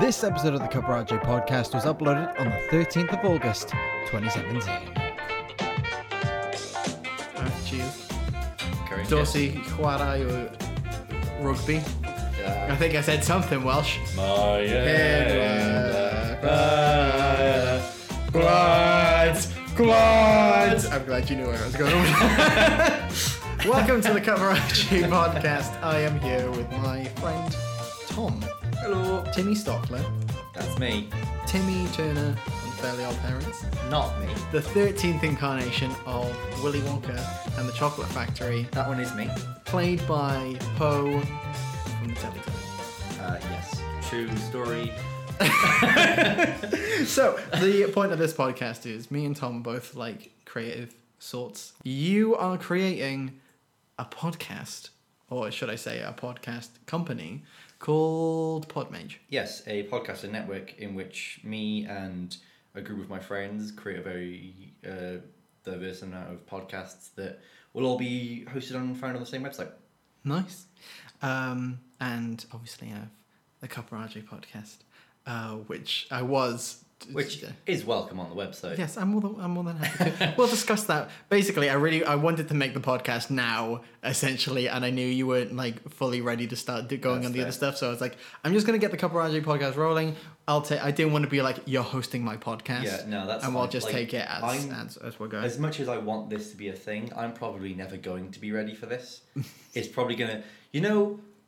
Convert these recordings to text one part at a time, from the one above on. This episode of the Cup R.J. podcast was uploaded on the 13th of August, 2017. Cheers. Dorsey Chwarae Rugby. Yeah. I think I said something Welsh. I'm glad you knew where I was going. Welcome to the Cup R.J. podcast. I am here with my friend Tom. Hello. Timmy Stockler. That's me. Timmy Turner and Fairly Odd Parents. Not me. The 13th incarnation of Willy Wonka and the Chocolate Factory. That one is me. Played by Poe from the Teletubbies. Yes. True story. So, the point of this podcast is me and Tom both like creative sorts. You are creating a podcast, or should I say a podcast company, called Podmage. Yes, a podcaster network in which me and a group of my friends create a very diverse amount of podcasts that will all be hosted on and found on the same website. Nice. And obviously I have the Cup R.J. podcast, which is welcome on the website. Yes, I'm more than happy to. We'll discuss that. Basically, I wanted to make the podcast now, essentially, and I knew you weren't like fully ready to start going on the other stuff. So I was like, I'm just gonna get the Cup R.J. podcast rolling. I didn't want to be like, you're hosting my podcast. Yeah, no, that's. And we'll just like, take it as we're going. As much as I want this to be a thing, I'm probably never going to be ready for this. It's probably gonna,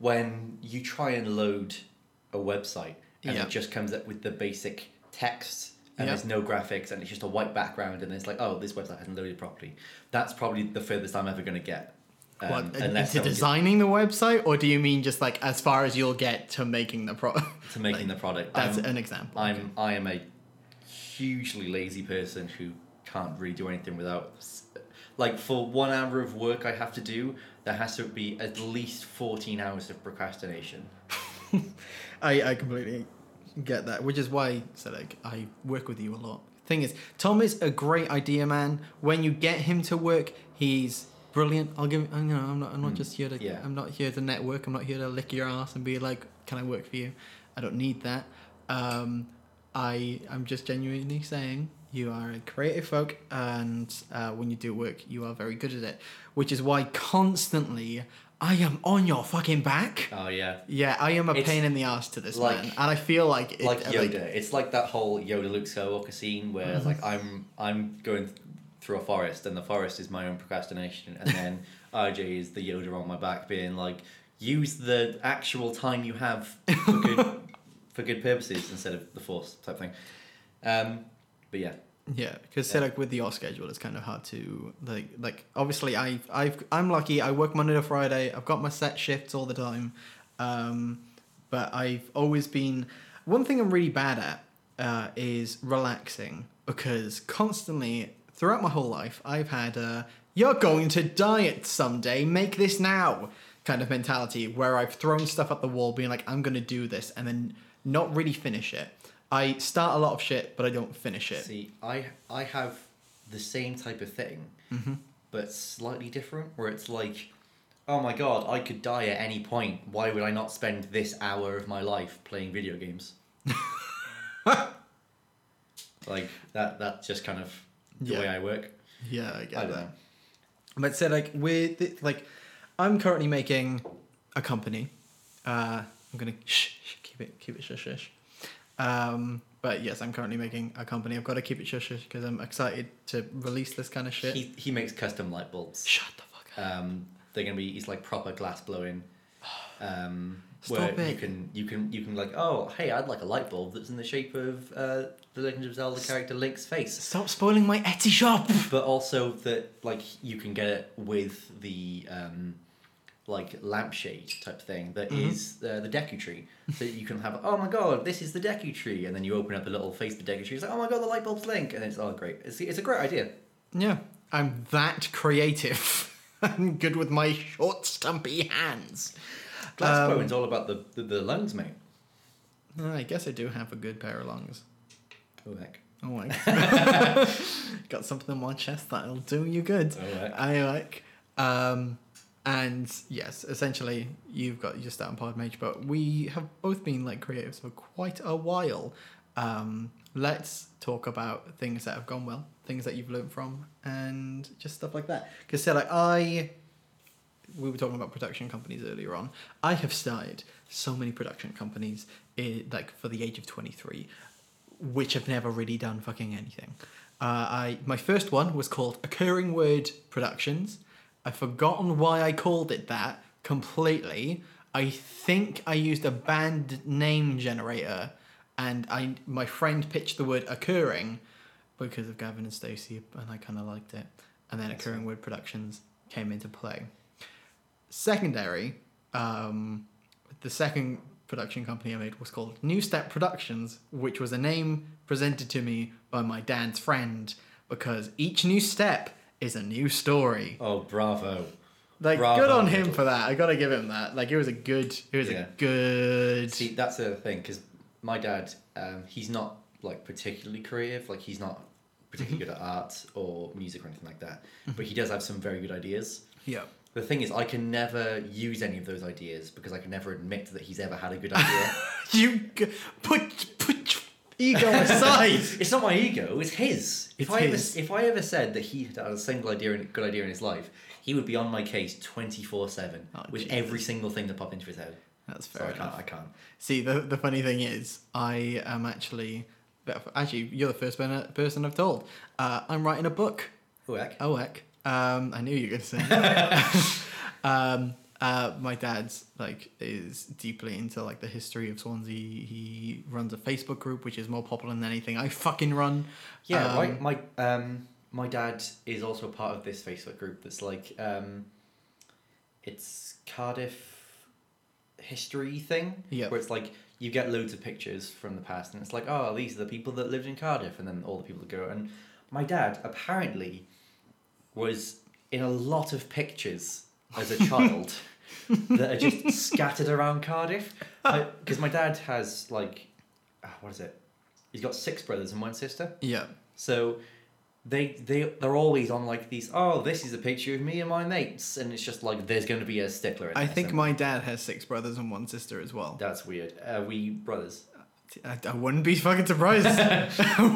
when you try and load a website and it just comes up with the basic text and there's no graphics and it's just a white background and it's like, oh, this website hasn't loaded properly. That's probably the furthest I'm ever going to get. Into designing the website, or do you mean just like as far as you'll get to making the product? To making the product. That's an example. I am a hugely lazy person who can't really do anything without. Like for 1 hour of work I have to do, there has to be at least 14 hours of procrastination. I completely get that, which is why I work with you a lot. Thing is, Tom is a great idea man. When you get him to work, he's brilliant. I'm not just here to. Yeah. I'm not here to network. I'm not here to lick your ass and be like, "Can I work for you?" I don't need that. I'm just genuinely saying you are a creative folk, and when you do work, you are very good at it. Which is why constantly I am on your fucking back. Oh, yeah. Yeah, I am a pain in the ass to this man. And I feel like... like Yoda. It's like that whole Yoda Luke Skywalker scene where I'm going through a forest and the forest is my own procrastination. And then RJ is the Yoda on my back being like, use the actual time you have for good purposes instead of the Force type thing. But yeah. Yeah, because with your schedule, it's kind of hard to like. Obviously, I'm lucky. I work Monday to Friday. I've got my set shifts all the time, but I've always been. One thing I'm really bad at is relaxing, because constantly throughout my whole life, I've had a "you're going to die someday. Make this now" kind of mentality, where I've thrown stuff at the wall, being like, "I'm going to do this," and then not really finish it. I start a lot of shit, but I don't finish it. See, I have the same type of thing, but slightly different, where it's like, oh my god, I could die at any point. Why would I not spend this hour of my life playing video games? Like, that's just kind of the way I work. Yeah, I get that. But I'm currently making a company. I'm going to keep it shush. But yes, I'm currently making a company. I've got to keep it shush because I'm excited to release this kind of shit. He makes custom light bulbs. Shut the fuck up. They're gonna be. He's like proper glass blowing. Stop where it. You can like, oh hey, I'd like a light bulb that's in the shape of the Legend of Zelda character Link's face. Stop spoiling my Etsy shop. But also that like you can get it with the like lampshade type thing that is the Deku Tree, so you can have, oh my god, this is the Deku Tree, and then you open up a little face of the Deku Tree. It's like, oh my god, the light bulb's Link, and it's great. It's a great idea. Yeah, I'm that creative. I'm good with my short, stumpy hands. Glass Bowen's all about the lungs, mate. I guess I do have a good pair of lungs. Oh heck. Oh heck. Got something in my chest that'll do you good. Oh heck. I like. And yes, essentially you've got your start on Podmage, but we have both been like creatives for quite a while. Let's talk about things that have gone well, things that you've learned from, and just stuff like that. Because so like we were talking about production companies earlier on. I have started so many production companies like for the age of 23, which have never really done fucking anything. My first one was called Occurring Word Productions. I've forgotten why I called it that completely. I think I used a band name generator, and my friend pitched the word occurring because of Gavin and Stacey, and I kind of liked it. And then Occurring Word Productions came into play. Secondary, the second production company I made was called New Step Productions, which was a name presented to me by my dad's friend, because each new step is a new story. Oh, bravo. Like, bravo. Good on him for that. I gotta give him that. Like, it was a good... See, that's the thing, because my dad, he's not, like, particularly creative. Like, he's not particularly good at art or music or anything like that. But he does have some very good ideas. Yeah. The thing is, I can never use any of those ideas because I can never admit that he's ever had a good idea. Put ego aside. It's not my ego, it's his. If I ever said that he had a single idea and good idea in his life, he would be on my case 24/7 with every single thing that popped into his head. That's fair. So I can't. See, the funny thing is, I am actually you're the first person I've told. I'm writing a book. Oh heck. I knew you were going to say that. My dad's is deeply into the history of Swansea. He runs a Facebook group, which is more popular than anything I fucking run. Yeah, right. My dad is also a part of this Facebook group that's it's Cardiff history thing. Yeah. Where it's you get loads of pictures from the past, and it's these are the people that lived in Cardiff, and then all the people that go. And my dad apparently was in a lot of pictures as a child that are just scattered around Cardiff. Because my dad has, what is it? He's got 6 brothers and 1 sister. Yeah. So they're always on these, this is a picture of me and my mates. And it's just there's going to be a Stickler in I there think somewhere. My dad has 6 brothers and 1 sister as well. That's weird. Are we brothers? I wouldn't be fucking surprised. I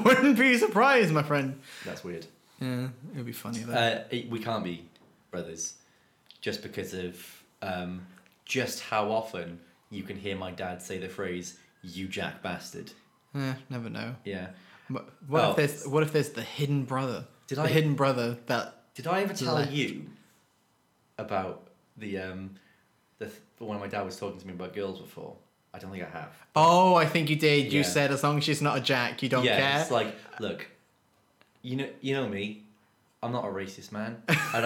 wouldn't be surprised, my friend. That's weird. Yeah, it would be funny though. We can't be brothers just because of just how often you can hear my dad say the phrase, "You jack bastard." Never know. Yeah. But what if there's the hidden brother? Did I ever tell you about the one my dad was talking to me about girls before? I don't think I have. Oh, I think you did. Yeah. You said as long as she's not a jack, you don't care. Yeah, it's look, you know me. I'm not a racist man. I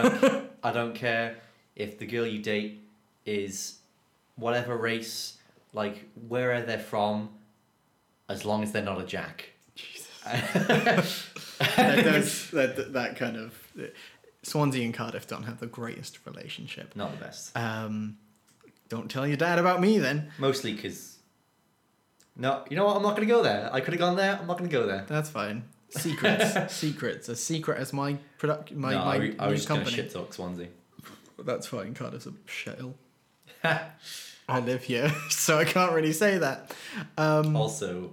don't care if the girl you date is whatever race, where they're from, as long as they're not a jack. Jesus. that kind of Swansea and Cardiff don't have the greatest relationship. Not the best. Don't tell your dad about me then. Mostly because. No, you know what? I'm not going to go there. I could have gone there. I'm not going to go there. That's fine. Secrets. As secret as my product. I was just going to shit talk Swansea. That's fine. Cardiff's a shithole. I live here, so I can't really say that. Also,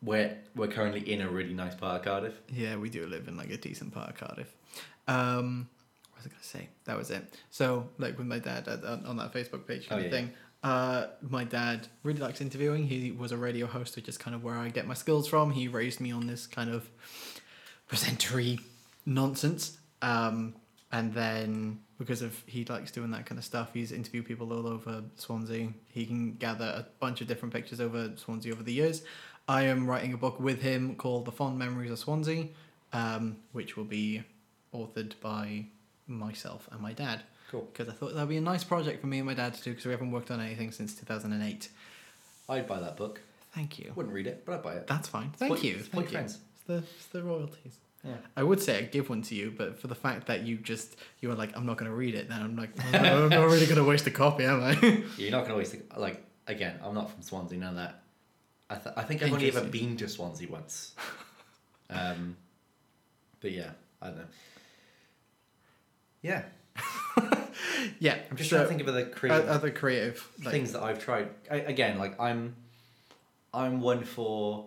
we're currently in a really nice part of Cardiff. Yeah, we do live in a decent part of Cardiff. What was I going to say? That was it. So, with my dad on that Facebook page kind of thing. My dad really likes interviewing. He was a radio host, which is kind of where I get my skills from. He raised me on this kind of presentery nonsense. And then because of he likes doing that kind of stuff, he's interviewed people all over Swansea. He can gather a bunch of different pictures over Swansea over the years. I am writing a book with him called The Fond Memories of Swansea, which will be authored by myself and my dad. Cool. Because I thought that would be a nice project for me and my dad to do because we haven't worked on anything since 2008. I'd buy that book. Thank you. Wouldn't read it, but I'd buy it. That's fine. Thank you. Friends. It's the royalties. Yeah. I would say I'd give one to you, but for the fact that you were I'm not going to read it, then I'm not really going to waste a copy, am I? You're not going to waste a... again, I'm not from Swansea, none of that. I think I've only ever been to Swansea once. But yeah, I don't know. Yeah. Yeah, I'm just trying to think of other creative like, things that I've tried. I'm one for,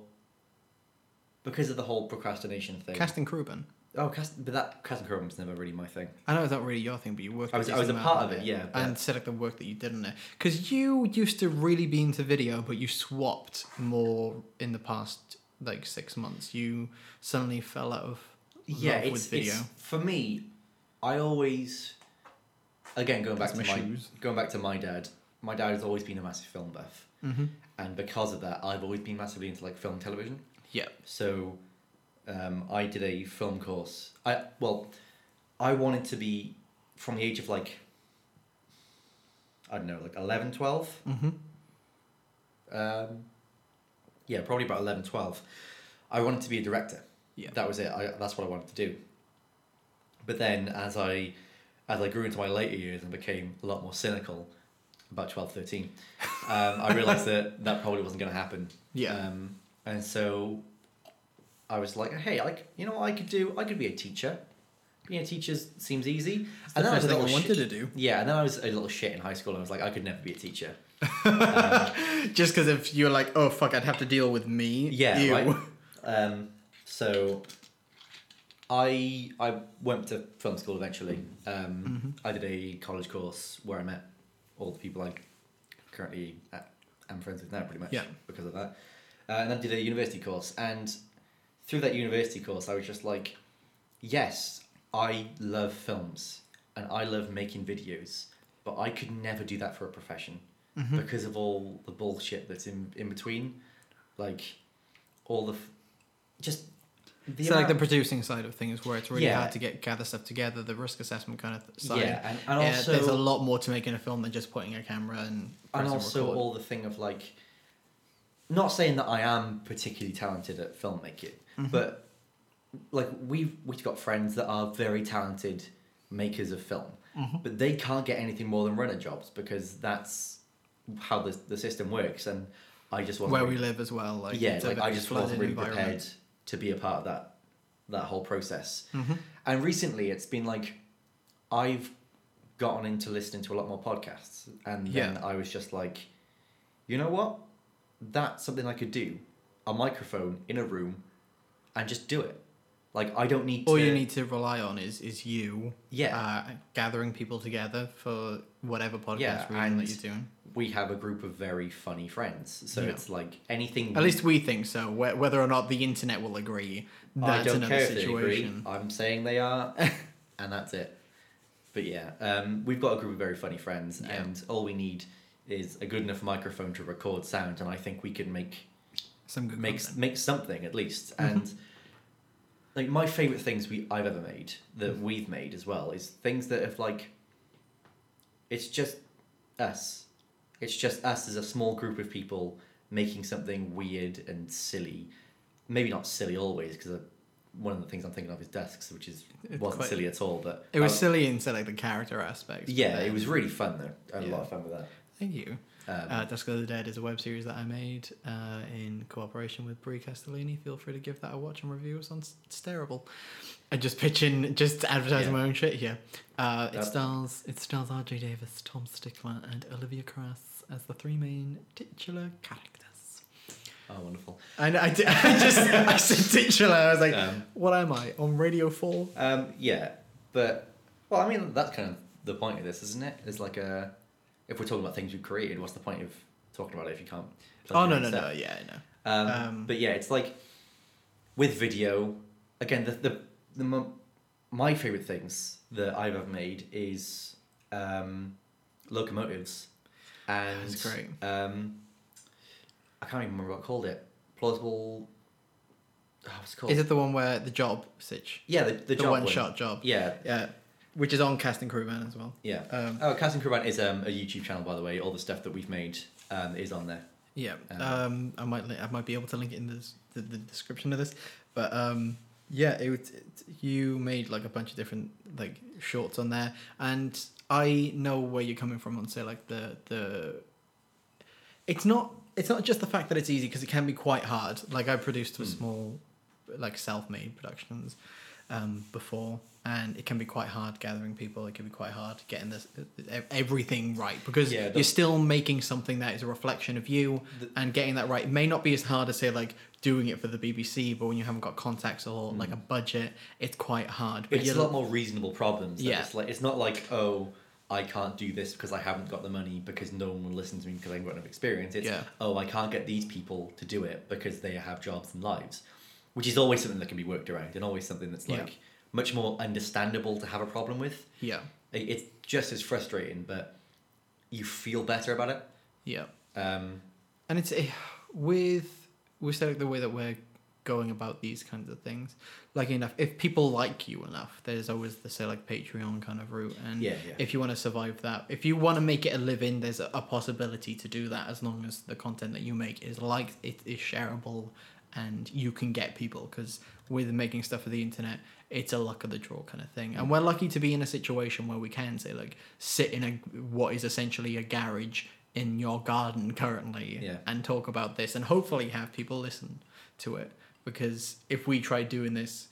because of the whole procrastination thing. Casting Krubin. Oh, Casting Krubin's never really my thing. I know it's not really your thing, but you worked. I was a part of it, yeah. And set up the work that you did on it, because you used to really be into video, but you swapped more in the past like 6 months. You suddenly fell out of love with video. It's, for me, I always. Again, going back to my dad. My dad has always been a massive film buff, mm-hmm. and because of that, I've always been massively into like film television. Yeah. So, I did a film course. I wanted to be from the age of like, I don't know, like 11, 12. Mm-hmm. Yeah, probably about 11, 12. I wanted to be a director. Yeah. That was it. That's what I wanted to do. But then, as I grew into my later years and became a lot more cynical, about 12, 13, I realised that probably wasn't going to happen. Yeah. And so I was like, hey, I could be a teacher. Being a teacher seems easy. And then I was a little shit. Wanted to do. Yeah, and then I was a little shit in high school and I was like, I could never be a teacher. Just because if you were like, oh, fuck, I'd have to deal with me. Yeah, ew. Right. So... I went to film school eventually. Mm-hmm. I did a college course where I met all the people I currently am friends with now, pretty much, because of that. And then did a university course. And through that university course, I was just like, yes, I love films and I love making videos, but I could never do that for a profession mm-hmm. because of all the bullshit that's in between. Like, all the... just... the producing side of things where it's really hard to gather stuff together, the risk assessment kind of side. Yeah, and also... there's a lot more to making a film than just putting a camera and also record. All the thing of, like... Not saying that I am particularly talented at filmmaking, mm-hmm. but, like, we've got friends that are very talented makers of film, mm-hmm. but they can't get anything more than runner jobs because that's how the system works, and I just wasn't... Where we live as well. Like, yeah, like, I just wasn't really prepared... to be a part of that whole process. Mm-hmm. And recently it's been like, I've gotten into listening to a lot more podcasts. And then I was just like, you know what? That's something I could do. A microphone in a room and just do it. Like, I don't need to... All you need to rely on is you. Yeah. Gathering people together for whatever podcast reading that you're doing. We have a group of very funny friends. So it's like anything... At least we think so. Whether or not the internet will agree, that's another situation. I don't care if they agree. I'm saying they are. And that's it. But we've got a group of very funny friends. Yeah. And all we need is a good enough microphone to record sound. And I think we can make... some good make something, at least. And... like, my favourite things I've ever made, that we've made as well, is things that have, like... It's just us. It's just us as a small group of people making something weird and silly. Maybe not silly always, because one of the things I'm thinking of is Dusk, which wasn't silly at all, but... It was silly in, like, the character aspect. Yeah, it was really fun, though. I had a lot of fun with that. Thank you. Dusk of the Dead is a web series that I made in cooperation with Brie Castellini. Feel free to give that a watch and review. It's on Starable. I just advertising my own shit here. It stars R.J. Davis, Tom Stickler, and Olivia Crass as the three main titular characters. Oh, wonderful! And I said titular. I was like, what am I on Radio 4? I mean, that's kind of the point of this, isn't it? It's like a... If we're talking about things you've created, what's the point of talking about it if you can't? Oh, no, yeah, I know. But yeah, it's like, with video, again, the my favourite things that I've ever made is locomotives. And, that's great. I can't even remember what I called it. Plausible... Oh, what's it called? Is it the one where the job, Sitch? Yeah, the job one. The one-shot job. Yeah. Yeah. Which is on Casting Krubin as well. Yeah. Casting Krubin is a YouTube channel, by the way. All the stuff that we've made is on there. Yeah. I might be able to link it in the description of this, but you made like a bunch of different like shorts on there, and I know where you're coming from on say like the. It's not just the fact that it's easy, because it can be quite hard. Like, I produced a small, like, self-made productions before. and it can be quite hard gathering people. It can be quite hard getting this, everything right, because you're still making something that is a reflection of you, and getting that right may not be as hard as, say, like doing it for the BBC, but when you haven't got contacts or like a budget, it's quite hard. But it's a lot more reasonable problems. Yeah. It's like, it's not like, oh, I can't do this because I haven't got the money, because no one will listen to me because I haven't got enough experience. It's, oh, I can't get these people to do it because they have jobs and lives, which is always something that can be worked around, and always something that's like much more understandable to have a problem with. Yeah. It's just as frustrating, but you feel better about it. Yeah. And it's with like the way that we're going about these kinds of things, like, enough, if people like you enough, there's always the, say, like, Patreon kind of route, and if you want to survive that, if you want to make it a living, there's a possibility to do that, as long as the content that you make is liked, it is shareable, and you can get people, because with making stuff for the internet, it's a luck of the draw kind of thing, and we're lucky to be in a situation where we can, say, like, sit in a what is essentially a garage in your garden currently and talk about this, and hopefully have people listen to it. Because if we tried doing this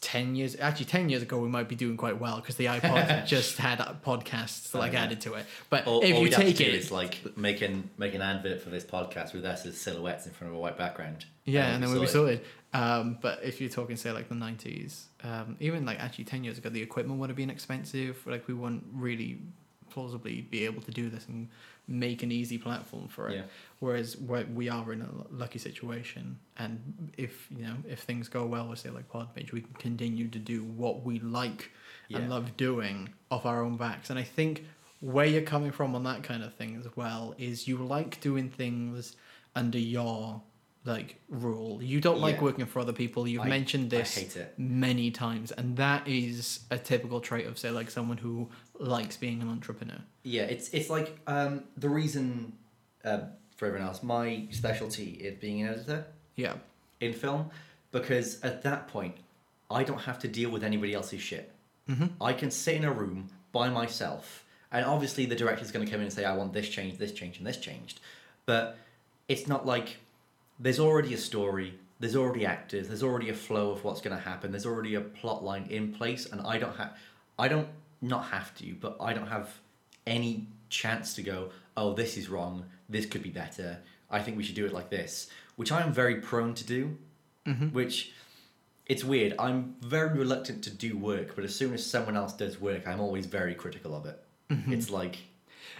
10 years ago, we might be doing quite well, because the iPod just had podcasts added to it. But if you take it, it's like make an advert for this podcast with us as silhouettes in front of a white background. Yeah, and then we'll be sorted. But if you're talking, say, like the 90s, even like 10 years ago, the equipment would have been expensive. Like, we wouldn't really plausibly be able to do this and make an easy platform for it. Yeah. Whereas we are in a lucky situation, and if things go well with, say, like Podmage, we can continue to do what we like and love doing off our own backs. And I think where you're coming from on that kind of thing as well is you like doing things under your like rule. You don't like working for other people. You've mentioned this many times, and that is a typical trait of, say, like someone who likes being an entrepreneur. Yeah, it's like the reason for everyone else, my specialty is being an editor. Yeah. In film, because at that point, I don't have to deal with anybody else's shit. Mm-hmm. I can sit in a room by myself, and obviously the director's going to come in and say, "I want this change, and this changed," but it's not like. There's already a story, there's already actors, there's already a flow of what's going to happen, there's already a plot line in place, and I don't have any chance to go, oh, this is wrong, this could be better, I think we should do it like this, which I am very prone to do, which, it's weird, I'm very reluctant to do work, but as soon as someone else does work, I'm always very critical of it. Mm-hmm. It's like...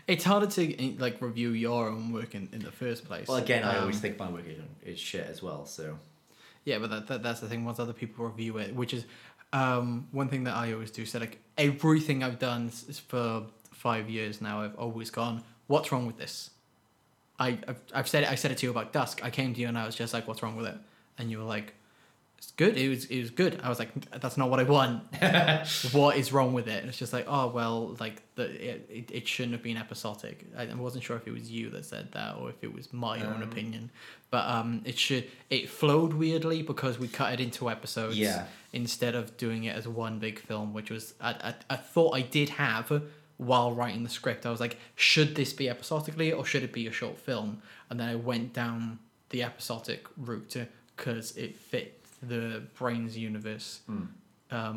It's harder to like review your own work in the first place. Well, again, I always think my work is shit as well. So, yeah, but that's the thing. Once other people review it, which is one thing that I always do. So, like, everything I've done for 5 years now, I've always gone, "What's wrong with this?" I've said it. I said it to you about Dusk. I came to you and I was just like, "What's wrong with it?" And you were like, "It's good. It was good." I was like, "That's not what I want." What is wrong with it? And it's just like, oh well, like it shouldn't have been episodic. I wasn't sure if it was you that said that or if it was my own opinion, but it flowed weirdly because we cut it into episodes instead of doing it as one big film, which was a thought I did have while writing the script. I was like, should this be episodically or should it be a short film? And then I went down the episodic route because it fit the brain's universe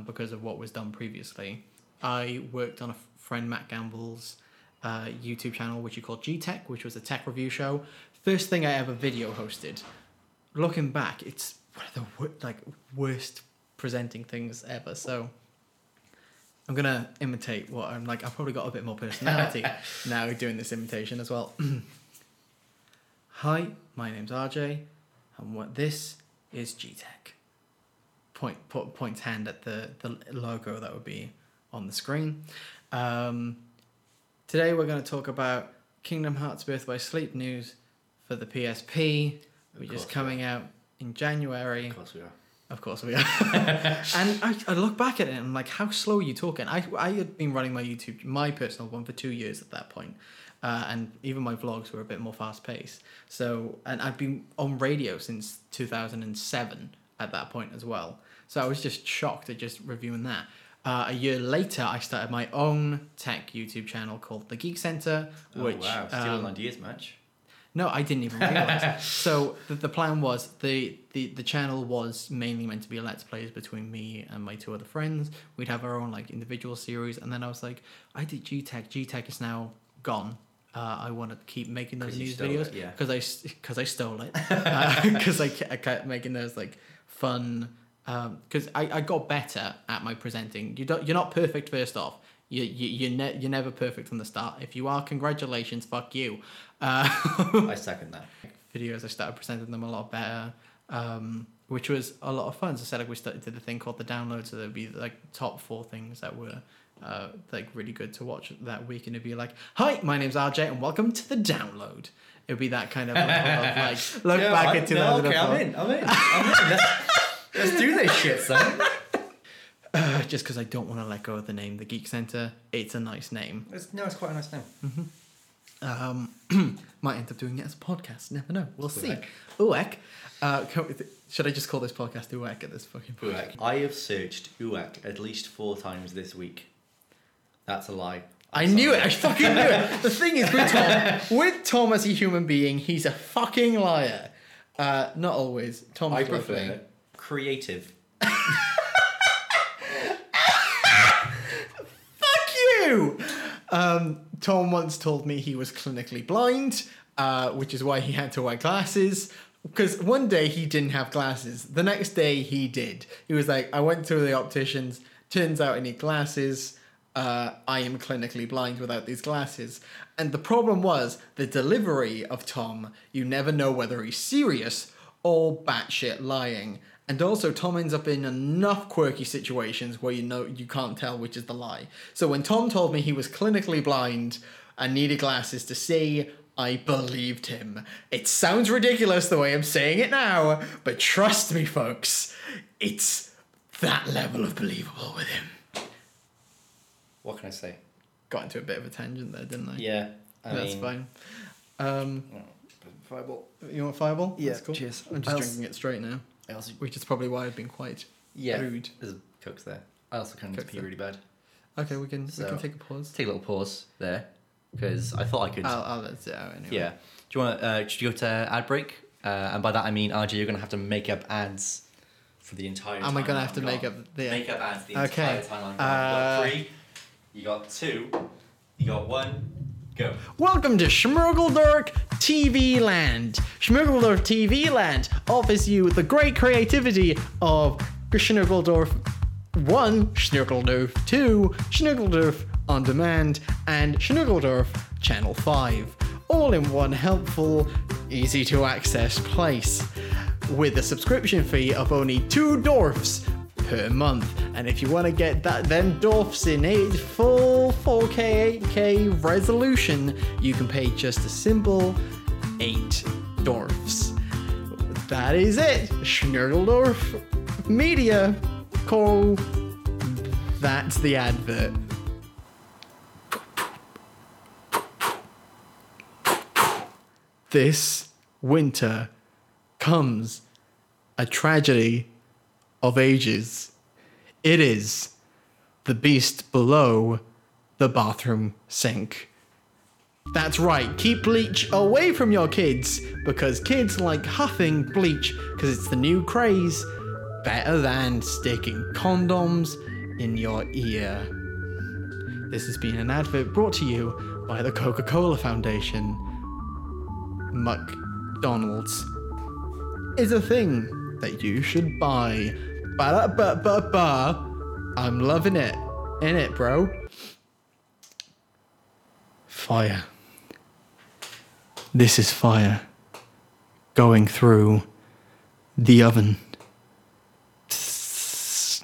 because of what was done previously. I worked on a friend Matt Gamble's YouTube channel, which he called G-Tech, which was a tech review show. First thing I ever video hosted. Looking back, it's one of the worst presenting things ever, so I'm gonna imitate what I'm like. I've probably got a bit more personality now doing this imitation as well. Hi, my name's RJ, and what this is G-Tech. Points hand at the logo that would be on the screen. Today we're going to talk about Kingdom Hearts Birth by Sleep news for the PSP, which is coming out in January. Of course we are. And I look back at it and I'm like, how slow are you talking? I had been running my personal one for 2 years at that point. And even my vlogs were a bit more fast-paced. So, and I've been on radio since 2007 at that point as well. So I was just shocked at just reviewing that. A year later, I started my own tech YouTube channel called The Geek Center. Which, wow, still an ideas match. No, I didn't even realise. So the plan was, the channel was mainly meant to be Let's Plays between me and my two other friends. We'd have our own like individual series, and then I was like, I did G-Tech. G-Tech is now gone. I want to keep making those news videos because I stole it. Because I kept making those like fun. Because I got better at my presenting. You're not perfect first off. You're never perfect from the start. If you are, congratulations, fuck you. I second that. Videos, I started presenting them a lot better, which was a lot of fun. As I said, like, we did a thing called the download, so there'd be like top 4 things that were like really good to watch that week, and it'd be like, hi, my name's RJ and welcome to the download. It'd be that kind of like look back at 2004. Okay, I'm in. Let's do this shit, son. Just because I don't want to let go of the name, The Geek Center. It's a nice name. It's quite a nice name. Mm-hmm. Might end up doing it as a podcast. Never know. We'll see. Uwek. Should I just call this podcast Uwek at this fucking point? Uwek. I have searched Uwek at least 4 times this week. That's a lie. I knew it. I fucking knew it. The thing is, with Tom as a human being, he's a fucking liar. Not always. Tom. I prefer it. Creative. Tom once told me he was clinically blind, which is why he had to wear glasses, because one day he didn't have glasses, the next day he did. He was like, I went to the optician's, turns out I need glasses, I am clinically blind without these glasses. And the problem was the delivery of Tom. You never know whether he's serious or batshit lying. And also, Tom ends up in enough quirky situations where you can't tell which is the lie. So when Tom told me he was clinically blind and needed glasses to see, I believed him. It sounds ridiculous the way I'm saying it now, but trust me, folks, it's that level of believable with him. What can I say? Got into a bit of a tangent there, didn't I? Yeah. That's fine. Fireball. You want a fireball? Yeah, that's cool. Cheers. I'm just drinking it straight now. Which is probably why I've been quite rude. There's cooks there. I also kind of pee really bad. Okay, we can take a pause. Take a little pause there, because I thought I could. I'll let it out anyway. Yeah. Do you want? Should you go to ad break? And by that I mean, RJ, you're gonna have to make up ads for the entire time. Am I gonna have to make up ads the entire time? Okay. You got 3. You got 2. You got 1. Go. Welcome to Schmurgeldorf TV Land. Schmurgeldorf TV Land offers you the great creativity of Schmurgeldorf 1, Schmurgeldorf 2, Schmurgeldorf On Demand, and Schmurgeldorf Channel 5. All in one helpful, easy to access place with a subscription fee of only 2 Dorfs per month. And if you want to get them Dorfs in a full 4K 8K resolution, you can pay just a simple 8 Dorfs. That is it. Schmurgeldorf Media Call. That's the advert. This winter comes a tragedy of ages. It is the beast below the bathroom sink. That's right, keep bleach away from your kids, because kids like huffing bleach because it's the new craze, better than sticking condoms in your ear. This has been an advert brought to you by the Coca-Cola Foundation. McDonald's is a thing that you should buy. I'm loving it. In it, bro. Fire. This is fire going through the oven.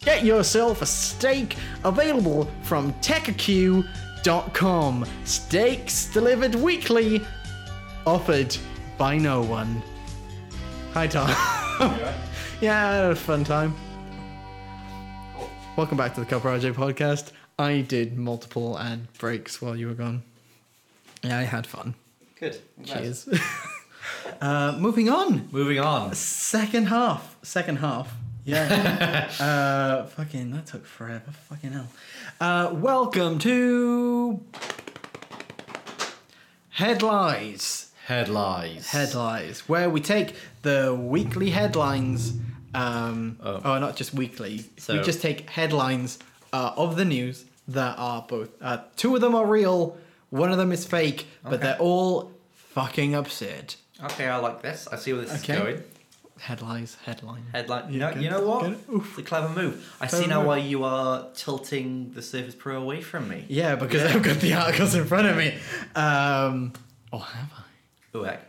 Get yourself a steak, available from TechQ.com. Steaks delivered weekly, offered by no one. Hi, Tom. Yeah, I had a fun time. Cool. Welcome back to the Cup RJ podcast. I did multiple ad breaks while you were gone. Yeah, I had fun. Good. Cheers. Moving on. Second half. Yeah. Fucking, that took forever. Fucking hell. Welcome to Headlies. Headlines. Headlines, where we take the weekly headlines, or not just weekly, so we just take headlines of the news that are both, two of them are real, one of them is fake, but they're all fucking absurd. Okay, I like this. I see where this is going. Headlines, headline. Headline. You know what? It's a clever move. I see now why you are tilting the Surface Pro away from me. Yeah, because I've got the articles in front of me. Or have I? Ooh, heck.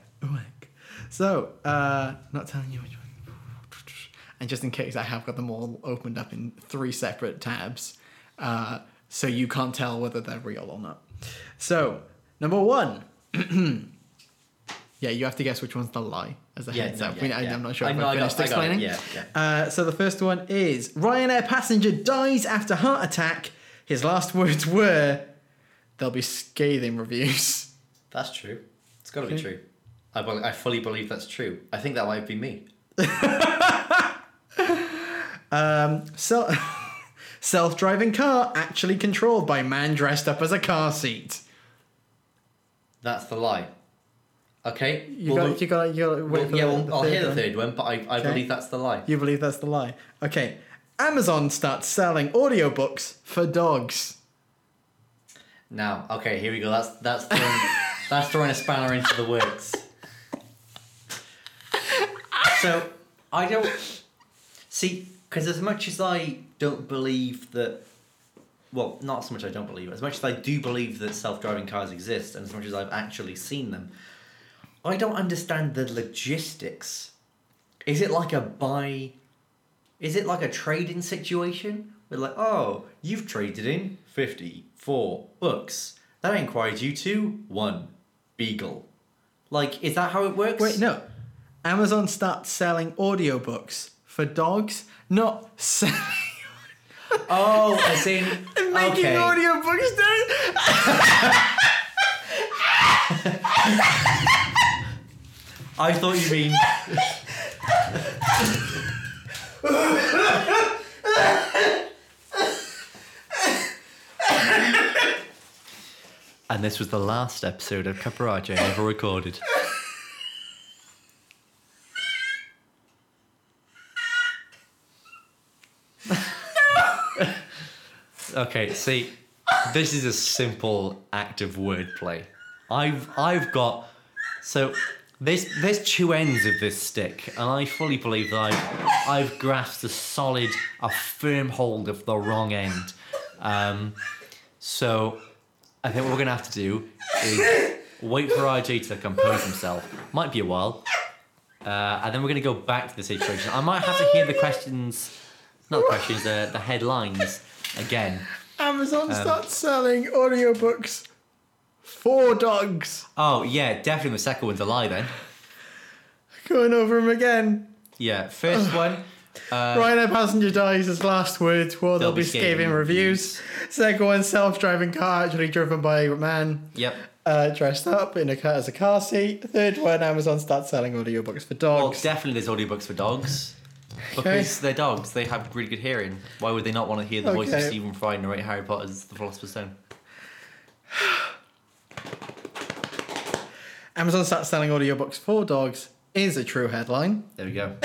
So, not telling you which one. And just in case, I have got them all opened up in three separate tabs. So you can't tell whether they're real or not. So, number one. Yeah, you have to guess which one's the lie as a heads up. I'm not sure if I finished explaining. So the first one is Ryanair passenger dies after heart attack. His last words were, "There'll be scathing reviews." That's true. It's got to be true. I fully believe that's true. I think that might be me. Self-driving car actually controlled by man dressed up as a car seat. That's the lie. Okay. I'll hear the third one, but I believe that's the lie. You believe that's the lie. Okay. Amazon starts selling audiobooks for dogs. Now, okay, here we go. That's throwing a spanner into the works. So, I don't... See, because as much as I don't believe that... Well, not so much I don't believe, as much as I do believe that self-driving cars exist, and as much as I've actually seen them, I don't understand the logistics. Is it like a buy... Is it like a trading situation? We're like, oh, you've traded in 54 books. That inquires you to one beagle. Like, is that how it works? Wait, no. Amazon starts selling audiobooks for dogs, not selling... Oh, I see. And making audiobooks, dude. I thought you mean... And this was the last episode of Caparage I ever recorded. Okay, see, this is a simple act of wordplay. I've got... So... There's two ends of this stick, and I fully believe that I've grasped a firm hold of the wrong end. So I think what we're going to have to do is wait for RJ to compose himself. Might be a while. And then we're going to go back to the situation. I might have to hear the questions... Not questions, the headlines again. Amazon starts selling audiobooks... Four dogs. Oh, yeah, definitely the second one's a lie then. Going over him again. Yeah, first one. Ryanair passenger dies, his last words were there'll be scathing reviews. Second one, self-driving car actually driven by a man. Yep. Dressed up in a car as a car seat. Third one, Amazon starts selling audiobooks for dogs. Well, definitely there's audiobooks for dogs. Because they're dogs, they have really good hearing. Why would they not want to hear the voice of Stephen Fry narrate Harry Potter's The Philosopher's Stone? Amazon starts selling audiobooks for dogs is a true headline. There we go.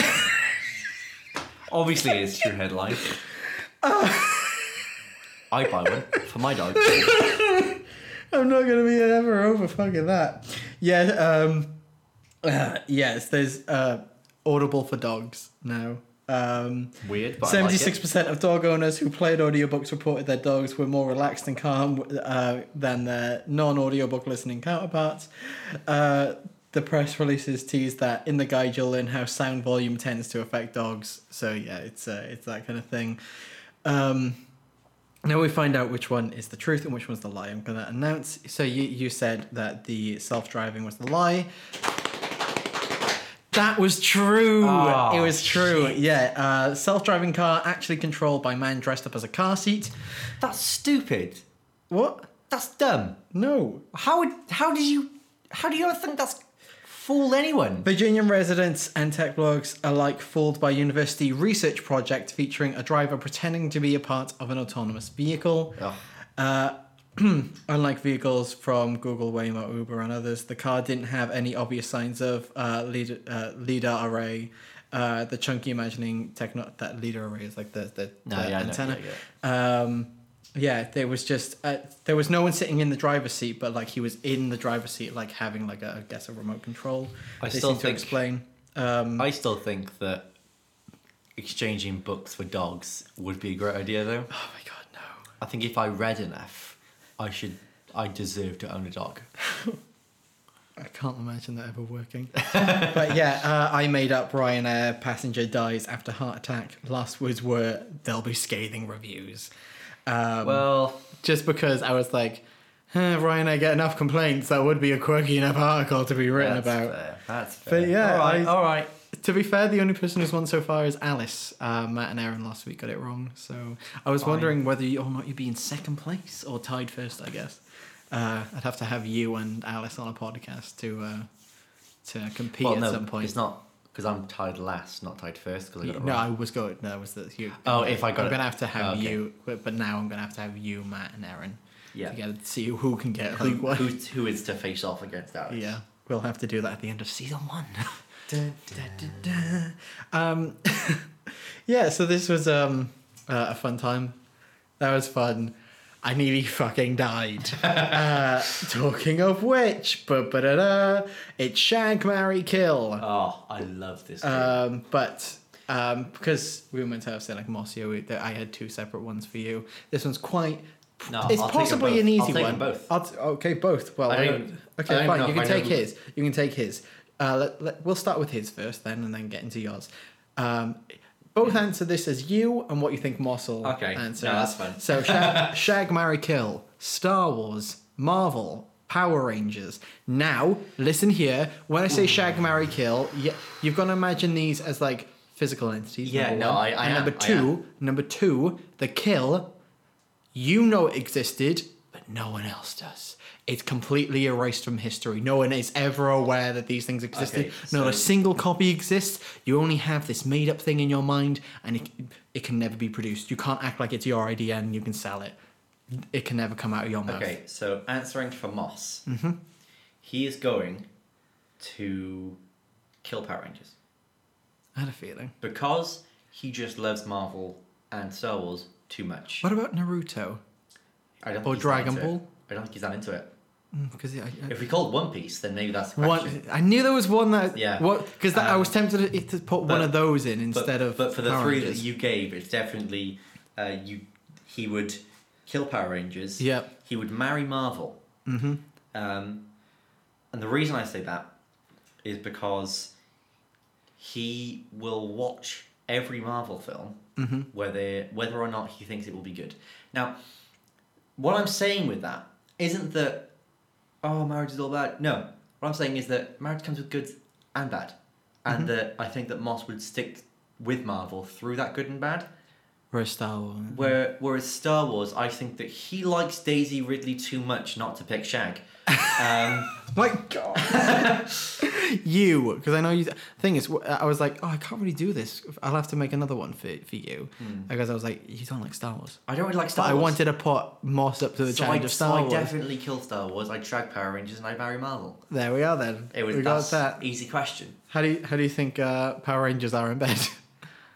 Obviously it's a true headline. I buy one for my dog. I'm not going to be ever over fucking that. Yeah, yes, there's Audible for dogs now. Weird, but 76% of dog owners who played audiobooks reported their dogs were more relaxed and calm than their non-audiobook listening counterparts. The press releases tease that in the guide you'll learn how sound volume tends to affect dogs. So yeah, it's that kind of thing. Now we find out which one is the truth and which one's the lie. I'm going to announce. So you said that the self-driving was the lie. That was true. Oh, it was true. Shit. Yeah. Self-driving car actually controlled by man dressed up as a car seat. That's stupid. What? That's dumb. No. How do you not think that's fooled anyone? Virginia residents and tech blogs alike fooled by university research project featuring a driver pretending to be a part of an autonomous vehicle. Oh. unlike vehicles from Google, Waymo, Uber, and others, the car didn't have any obvious signs of LiDAR array. The chunky imagining that LiDAR array is like the antenna. There was just there was no one sitting in the driver's seat, but like he was in the driver's seat, like having like a remote control. I still think that exchanging books for dogs would be a great idea, though. Oh my god, no! I think if I read enough, I deserve to own a dog. I can't imagine that ever working. But yeah, I made up Ryanair passenger dies after heart attack. Last words were, there'll be scathing reviews. Just because I was like, Ryanair get enough complaints, that would be a quirky enough article to be written about. That's fair. But yeah, all right. To be fair, the only person who's won so far is Alice. Matt and Aaron last week got it wrong. So I was wondering whether or not you'd be in second place or tied first, I guess. I'd have to have you and Alice on a podcast to compete at some point. It's not because I'm tied last, not tied first. Because I got it wrong. I was going. No, it was that you. Oh, if I got I'm going to have to have you, but now I'm going to have to have you, Matt, and Aaron. Yeah. Together to see who can get who is to face off against Alice. Yeah, we'll have to do that at the end of season 1. Dun, dun, dun, dun. Yeah. So this was a fun time. That was fun. I nearly fucking died. Talking of which, it's Shag, Marry, Kill. Oh, I love this game. Because we were meant to have said like Mossio, I had 2 separate ones for you. This one's quite. No, it's possibly an easy one. Both. Well, okay, fine. You can take his. We'll start with his first, then get into yours. Both answer this as you and what you think Moss will answer. Okay, that's fine. So Shag, Marry, Kill, Star Wars, Marvel, Power Rangers. Now, listen here. When I say Shag, Marry, Kill, you've got to imagine these as like physical entities. Yeah, Number two, the kill, you know it existed, but no one else does. It's completely erased from history. No one is ever aware that these things existed. Okay, so not a single copy exists. You only have this made-up thing in your mind, and it can never be produced. You can't act like it's your idea and you can sell it. It can never come out of your mouth. Okay, so answering for Moss, he is going to kill Power Rangers. I had a feeling. Because he just loves Marvel and Star Wars too much. What about Naruto? Or Dragon Ball? I don't think he's that into it. Because if we called One Piece, then maybe that's one. I knew there was one that. Yeah. Because I was tempted to put one of those in instead of. But for the Power three Rangers that you gave, it's definitely he would kill Power Rangers. Yep. He would marry Marvel. Mm-hmm. And the reason I say that is because he will watch every Marvel film, whether or not he thinks it will be good. Now, what I'm saying with that isn't that, marriage is all bad. No. What I'm saying is that marriage comes with good and bad. And that I think that Moss would stick with Marvel through that good and bad. Whereas Star Wars. Whereas Star Wars, I think that he likes Daisy Ridley too much not to pick Shag. My God. Because I know you... thing is, I was like, I can't really do this. I'll have to make another one for you. Because I was like, you don't like Star Wars. I don't really like Star Wars. I wanted to put Moss up to the challenge of Star Wars. So I definitely kill Star Wars, I'd drag Power Rangers, and I'd marry Marvel. There we are then. That's that. Easy question. How do you think Power Rangers are in bed?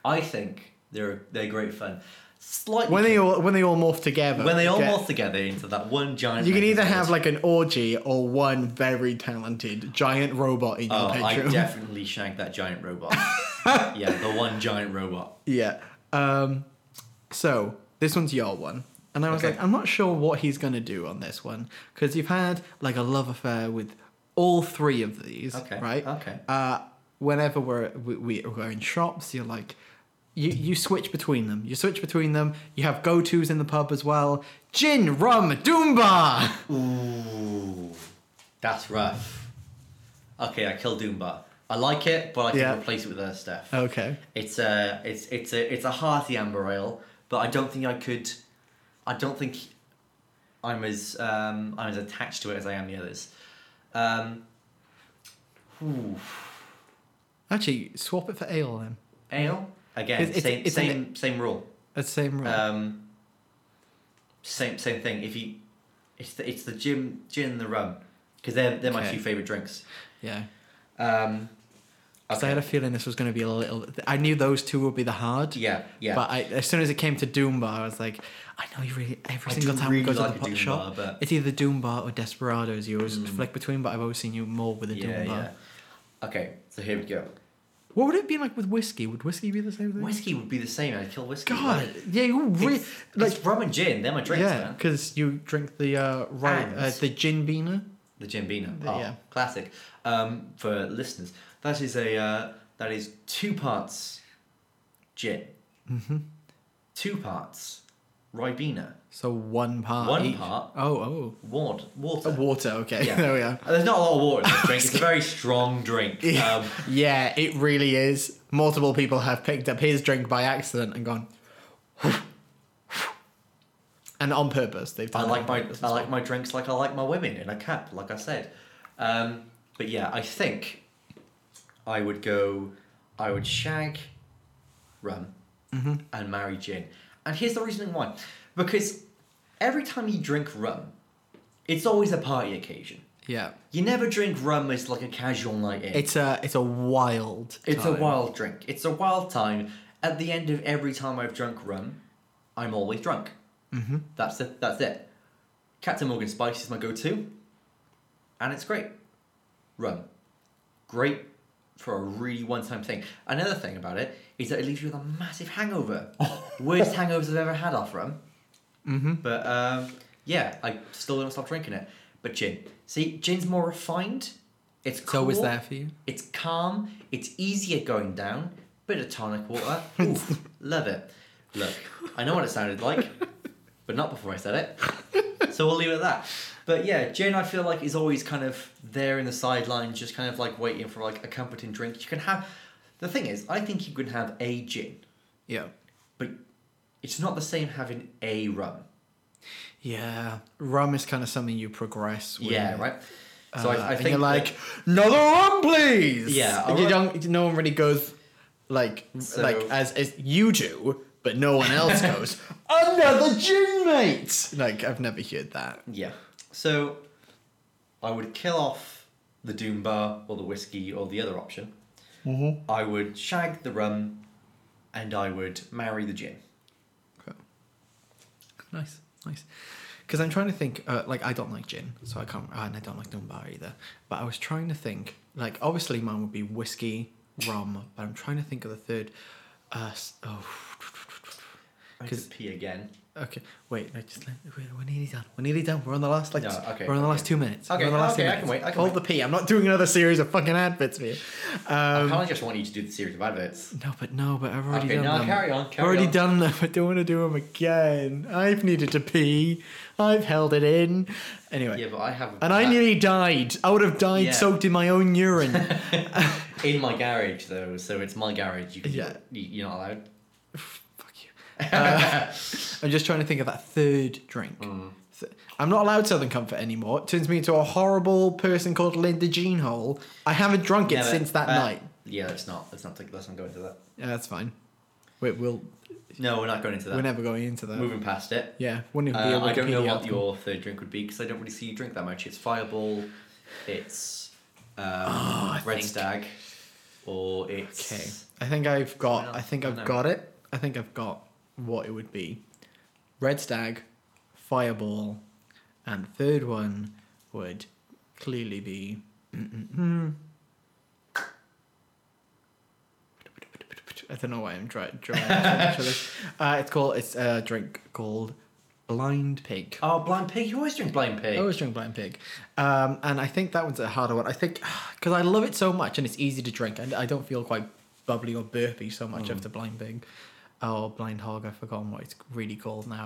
I think they're great fun. Slightly when they all morph together. When they all morph together into that one giant. You can either have like an orgy or one very talented giant robot in your bedroom. I definitely shanked that giant robot. Yeah, the one giant robot. Yeah. So this one's your one, and I was like, I'm not sure what he's gonna do on this one because you've had like a love affair with all 3 of these, right? Okay. Whenever we're in shops, you're like. You switch between them. You have go-tos in the pub as well. Gin, rum, Doombar! Ooh. That's rough. Okay, I kill Doombar. I like it, but I can replace it with other stuff. Okay. It's a hearty amber ale, but I don't think I'm as attached to it as I am the others. Actually, swap it for ale then. Ale? Again, same rule. Same rule. Same thing. If you It's the gin and the rum, because they're my two favourite drinks. Yeah. I had a feeling this was going to be a little... I knew those two would be the hard. Yeah, yeah. But as soon as it came to Doom Bar, I was like, I know you really... Every single time we go to the pot shop, it's either Doom Bar or Desperados. You always flick between, but I've always seen you more with a Doom Bar. Yeah. Okay, so here we go. What would it be like with whiskey? Would whiskey be the same thing? Whiskey would be the same. I'd kill whiskey. God, yeah, you really... It's rum and gin. They're my drinks, man. Yeah, because you drink the gin beaner. The gin beaner. Classic. For listeners... That is 2 parts gin, 2 parts Ribena. So 1 part. 1 part. Water. Water. Okay. Yeah. There we are. There's not a lot of water in this drink. It's a very strong drink. Yeah, it really is. Multiple people have picked up his drink by accident and gone, and on purpose they've done. I like my drinks like I like my women in a cap, like I said. But yeah, I think. I would shag rum and marry gin. And here's the reasoning why. Because every time you drink rum, it's always a party occasion. Yeah. You never drink rum as like a casual night in. It's a wild drink. It's a wild time. At the end of every time I've drunk rum, I'm always drunk. Mm-hmm. That's it. Captain Morgan Spice is my go-to. And it's great. Rum. Great. For a really one-time thing. Another thing about it is that it leaves you with a massive hangover. Worst hangovers I've ever had off rum. Mm-hmm. But I still don't stop drinking it. But gin. See, gin's more refined. It's cool. It's always there for you. It's calm. It's easier going down. Bit of tonic water. Oof, love it. Look, I know what it sounded like, but not before I said it. So we'll leave it at that. But yeah, gin, I feel like, is always kind of there in the sidelines, just kind of like waiting for like a comforting drink. You can have... The thing is, I think you can have a gin. Yeah. But it's not the same having a rum. Yeah. Rum is kind of something you progress with. Yeah, right? So I think... you're like, another rum, please! Yeah. And no one really goes like as you do, but no one else goes, another gin, mate! Like, I've never heard that. Yeah. So, I would kill off the Doom Bar or the whiskey or the other option. Mm-hmm. I would shag the rum, and I would marry the gin. Okay. Nice. Because I'm trying to think. I don't like gin, so I can't. And I don't like Doom Bar either. But I was trying to think. Like, obviously, mine would be whiskey, rum. But I'm trying to think of the third. I could pee again. Okay, wait. We're nearly done. We're on the last last 2 minutes. Okay, I can wait. Hold the pee. I'm not doing another series of fucking adverts for you. I kind of just want you to do the series of adverts. No, but I've already done them. Okay, no, carry on. I've already done them. I don't want to do them again. I've needed to pee. I've held it in. Anyway. Yeah, but I haven't. And I nearly died. I would have died soaked in my own urine. In my garage, though. So it's my garage. You're not allowed. I'm just trying to think of that third drink. I'm not allowed Southern Comfort anymore. It turns me into a horrible person called Linda Jean Hole. I haven't drunk it since that night. Yeah, let's not go into that. Yeah, that's fine. We're not going into that. We're never going into that. Moving past it. Yeah. I don't know what your third drink would be, because I don't really see you drink that much. It's Fireball, it's Red Stag, or it's... Okay. I think I've got what it would be. Red Stag, Fireball, and third one would clearly be I don't know why I'm trying actually. It's a drink called Blind Pig. Oh, Blind Pig. You always drink Blind Pig. I always drink Blind Pig. And I think that one's a harder one. I think because I love it so much and it's easy to drink and I don't feel quite bubbly or burpy so much after Blind Pig. Oh, Blind Hog, I've forgotten what it's really called now.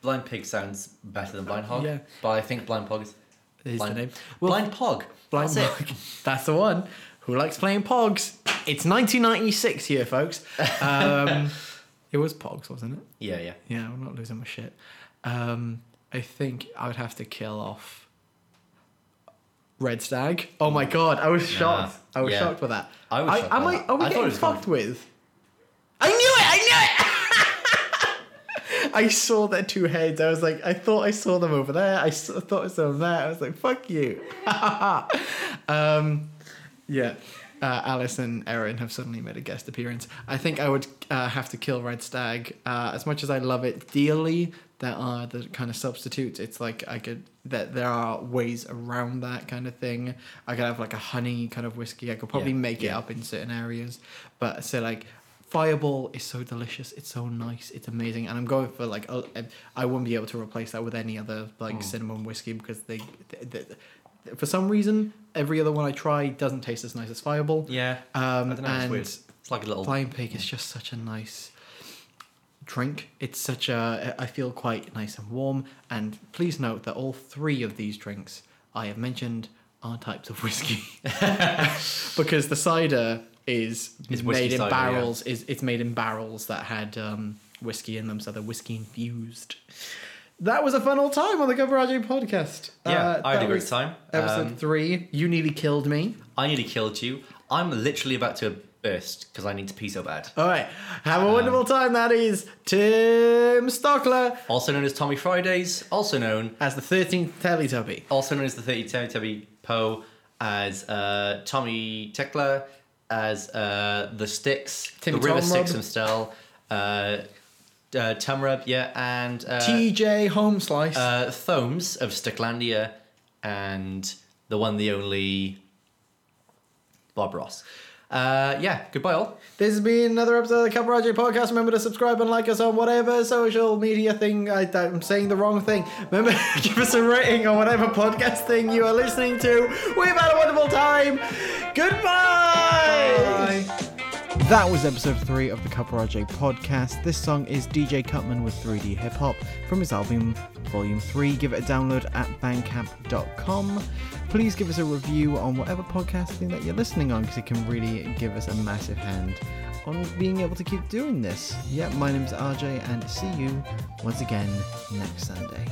Blind Pig sounds better than Blind Hog. Yeah. But I think Blind Pog is the name. Well, Blind Pog. Blind Pog. That's the one. Who likes playing Pogs? It's 1996 here, folks. It was Pogs, wasn't it? Yeah. Yeah, I'm not losing my shit. I think I would have to kill off Red Stag. Oh my God, I was shocked. I was shocked by that. Are we getting fucked with? I knew it! I saw their two heads. I was like, I thought I saw them over there. I thought I saw them there. I was like, fuck you. Yeah. Alice and Erin have suddenly made a guest appearance. I think I would have to kill Red Stag. As much as I love it dearly, there are the kind of substitutes. It's like I could... that there are ways around that kind of thing. I could have like a honey kind of whiskey. I could probably make it up in certain areas. But so like... Fireball is so delicious. It's so nice. It's amazing. And I'm going for like... I wouldn't be able to replace that with any other like cinnamon whiskey because they for some reason... Every other one I try doesn't taste as nice as Fireball. Yeah. I don't know, and it's weird. It's like a little... Flying Pig is just such a nice drink. It's such a... I feel quite nice and warm. And please note that all three of these drinks I have mentioned are types of whiskey. Because the cider is made in cider, barrels. Yeah. It's made in barrels that had whiskey in them, so they're whiskey infused. That was a fun old time on the Go For RJ podcast. Yeah, I had a great time. Episode 3. You nearly killed me. I nearly killed you. I'm literally about to burst because I need to pee so bad. All right. Have a wonderful time, that is. Tim Stockler. Also known as Tommy Fridays. Also known as the 13th Teletubby. Also known as the 13th Teletubby. Poe. As Tommy Tickler. As the Sticks. Tim the Tom River Rob. Sticks and Stell. Tamrub, yeah, and TJ Homeslice, Thomes of Sticklandia, and the one, the only Bob Ross. Yeah, goodbye all. This has been another episode of the Cup RJ podcast. Remember to subscribe and like us on whatever social media thing. I'm saying the wrong thing. Remember to give us a rating on whatever podcast thing you are listening to. We've had a wonderful time. Goodbye. Bye. That was episode 3 of the Cup RJ podcast. This song is DJ Cutman with 3D Hip Hop from his album Volume 3. Give it a download at bandcamp.com. Please give us a review on whatever podcast thing that you're listening on because it can really give us a massive hand on being able to keep doing this. Yeah, my name's RJ and see you once again next Sunday.